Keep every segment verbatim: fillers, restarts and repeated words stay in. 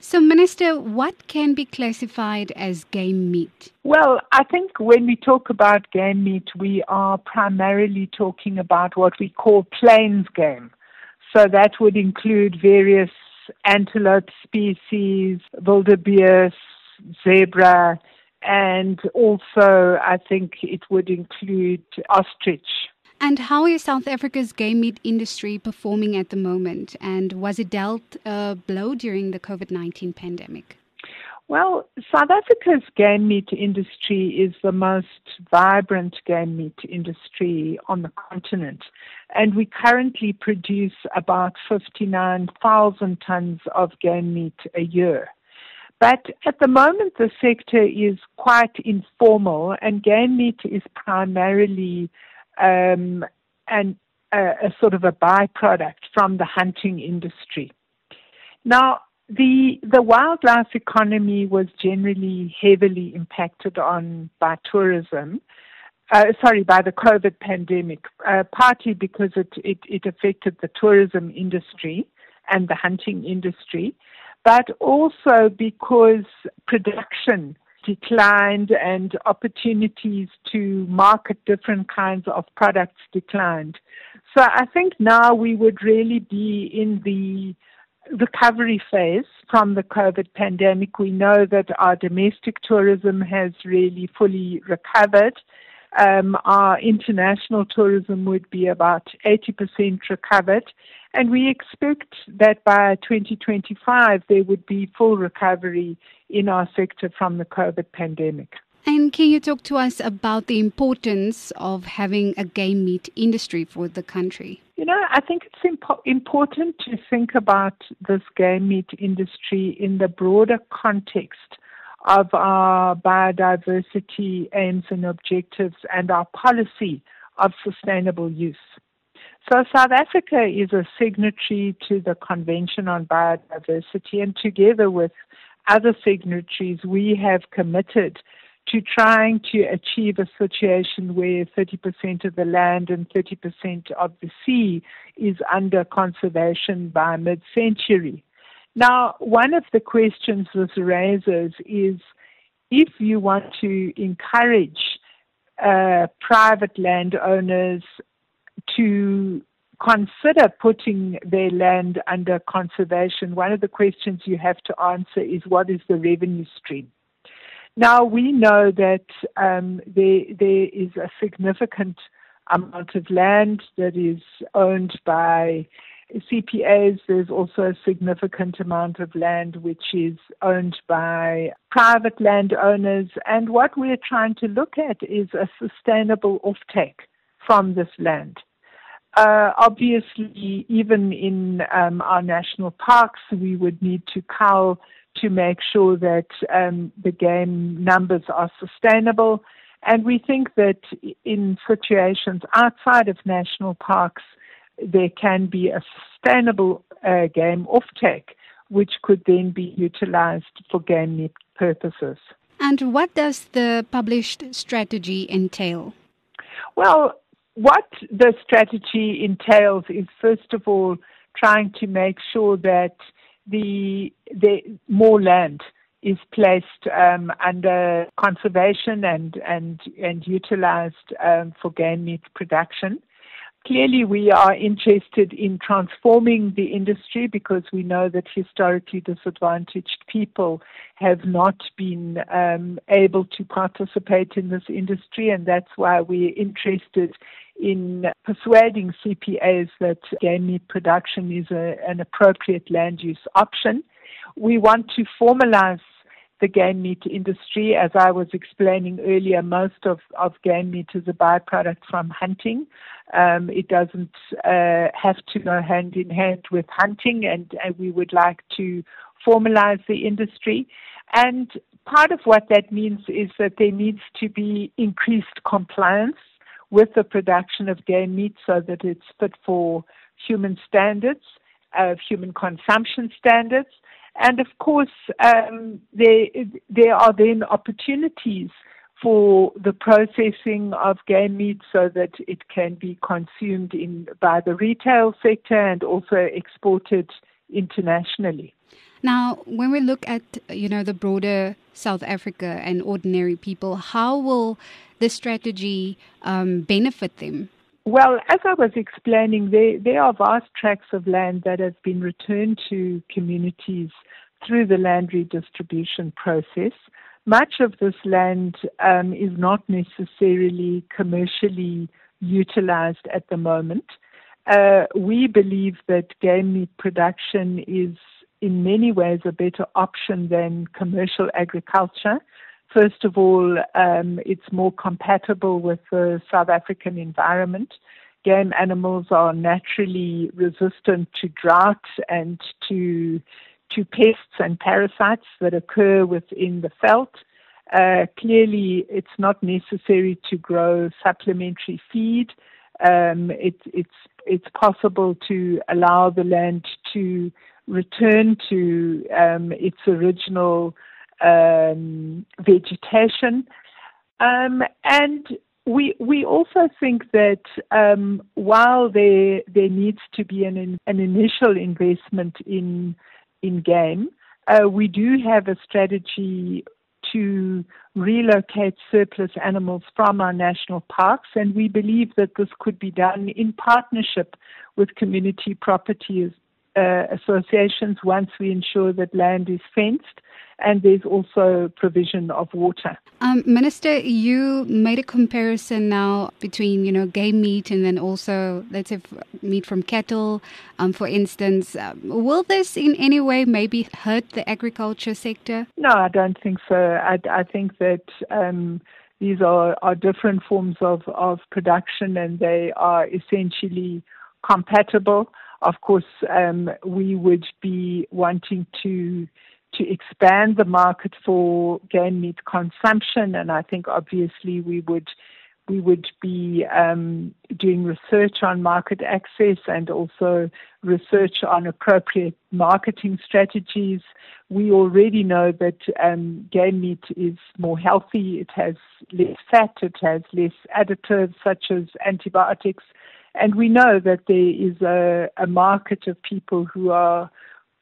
So, Minister, what can be classified as game meat? Well, I think when we talk about game meat, we are primarily talking about what we call plains game. So that would include various antelope species, wildebeest, zebra, and also I think it would include ostrich. And how is South Africa's game meat industry performing at the moment? And was it dealt a blow during the COVID nineteen pandemic? Well, South Africa's game meat industry is the most vibrant game meat industry on the continent. And we currently produce about fifty-nine thousand tons of game meat a year. But at the moment, the sector is quite informal, and game meat is primarily um, an, a, a sort of a byproduct from the hunting industry. Now, The the wildlife economy was generally heavily impacted on by tourism, uh, sorry, by the COVID pandemic, uh, partly because it, it, it affected the tourism industry and the hunting industry, but also because production declined and opportunities to market different kinds of products declined. So I think now we would really be in the recovery phase from the COVID pandemic. We know that our domestic tourism has really fully recovered. Um, our international tourism would be about eighty percent recovered. And we expect that by twenty twenty-five, there would be full recovery in our sector from the COVID pandemic. And can you talk to us about the importance of having a game meat industry for the country? You know, I think it's impo- important to think about this game meat industry in the broader context of our biodiversity aims and objectives and our policy of sustainable use. So South Africa is a signatory to the Convention on Biodiversity, and together with other signatories, we have committed to trying to achieve a situation where thirty percent of the land and thirty percent of the sea is under conservation by mid-century. Now, one of the questions this raises is if you want to encourage uh, private landowners to consider putting their land under conservation, one of the questions you have to answer is what is the revenue stream? Now, we know that um, there, there is a significant amount of land that is owned by C P As. There's also a significant amount of land which is owned by private landowners. And what we're trying to look at is a sustainable offtake from this land. Uh, obviously, even in um, our national parks, we would need to cull to make sure that um, the game numbers are sustainable. And we think that in situations outside of national parks, there can be a sustainable uh, game offtake, which could then be utilized for game meat purposes. And what does the published strategy entail? Well, what the strategy entails is, first of all, trying to make sure that The, the more land is placed um, under conservation and and and utilised um, for game meat production. Clearly, we are interested in transforming the industry because we know that historically disadvantaged people have not been um, able to participate in this industry, and that's why we're interested in persuading C P As that game meat production is a, an appropriate land use option. We want to formalize the game meat industry. As I was explaining earlier, most of, of game meat is a byproduct from hunting. Um, it doesn't uh, have to go hand in hand with hunting, and, and we would like to formalize the industry. And part of what that means is that there needs to be increased compliance with the production of game meat so that it's fit for human standards, uh, human consumption standards. And of course, um, there, there are then opportunities for the processing of game meat so that it can be consumed in by the retail sector and also exported internationally. Now, when we look at, you know, the broader South Africa and ordinary people, how will this strategy um, benefit them? Well, as I was explaining, there, there are vast tracts of land that have been returned to communities through the land redistribution process. Much of this land um, is not necessarily commercially utilized at the moment. Uh, we believe that game meat production is in many ways a better option than commercial agriculture. First of all, um, it's more compatible with the South African environment. Game animals are naturally resistant to drought and to to pests and parasites that occur within the veld. Uh, clearly, it's not necessary to grow supplementary feed. Um, it, it's it's possible to allow the land to return to um, its original um, vegetation, um, and we we also think that um, while there there needs to be an an initial investment in in game, uh, we do have a strategy to relocate surplus animals from our national parks, and we believe that this could be done in partnership with community property uh, associations once we ensure that land is fenced and there's also provision of water. Um, Minister, you made a comparison now between, you know, game meat and then also, let's say, meat from cattle, um, for instance. Um, will this in any way maybe hurt the agriculture sector? No, I don't think so. I, I think that um, these are, are different forms of, of production and they are essentially compatible. Of course, um, we would be wanting to to expand the market for game meat consumption, and I think obviously we would we would be um, doing research on market access and also research on appropriate marketing strategies. We already know that um, game meat is more healthy, it has less fat, it has less additives such as antibiotics, and we know that there is a, a market of people who are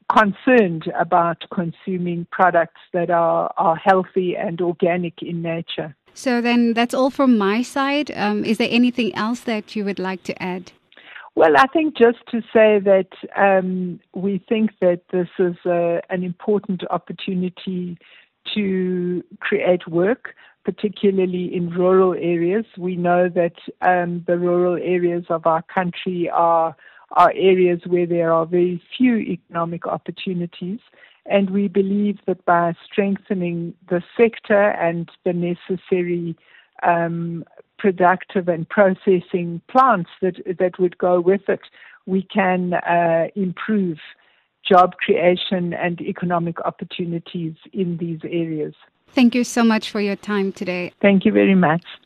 concerned about consuming products that are, are healthy and organic in nature. So then that's all from my side. Um, is there anything else that you would like to add? Well, I think just to say that um, we think that this is a, an important opportunity to create work, particularly in rural areas. We know that um, the rural areas of our country are are areas where there are very few economic opportunities, and we believe that by strengthening the sector and the necessary um, productive and processing plants that that would go with it, we can uh, improve job creation and economic opportunities in these areas. Thank you so much for your time today. Thank you very much.